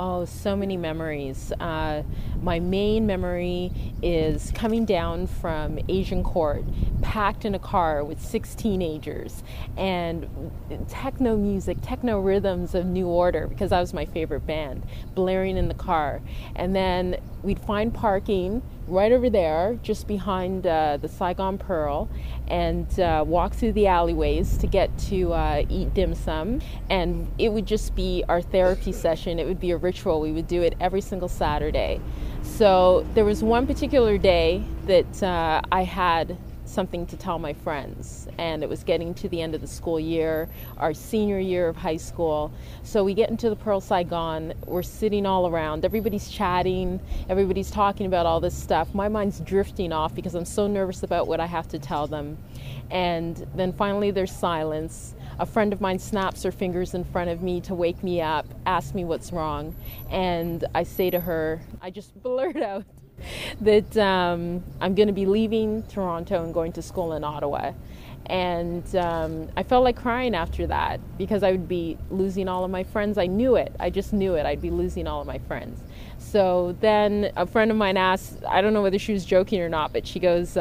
Oh, so many memories. My main memory is coming down from Asian Court, packed in a car with 6 teenagers, and techno music, techno rhythms of New Order, because that was my favorite band, blaring in the car. And then we'd find parking right over there, just behind the Saigon Pearl, and walk through the alleyways to get to eat dim sum. And it would just be our therapy session. It would be a ritual. We would do it every single Saturday. So there was one particular day that I had something to tell my friends, and it was getting to the end of the school year, our senior year of high school. So we get into the Pearl Saigon, we're sitting all around, everybody's chatting, everybody's talking about all this stuff. My mind's drifting off because I'm so nervous about what I have to tell them. And then finally there's silence. A friend of mine snaps her fingers in front of me to wake me up, asks me what's wrong, and I say to her, I just blurt out that I'm going to be leaving Toronto and going to school in Ottawa. And I felt like crying after that, because I would be losing all of my friends. I knew it. I just knew it. I'd be losing all of my friends. So then a friend of mine asked, I don't know whether she was joking or not, but she goes,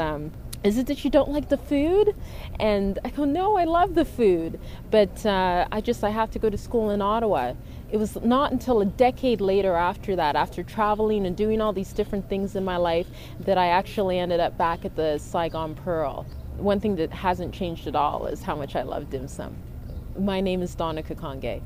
is it that you don't like the food? And I go, no, I love the food, but I have to go to school in Ottawa. It was not until a decade later after that, after traveling and doing all these different things in my life, that I actually ended up back at the Saigon Pearl. One thing that hasn't changed at all is how much I love dim sum. My name is Donna Kakange.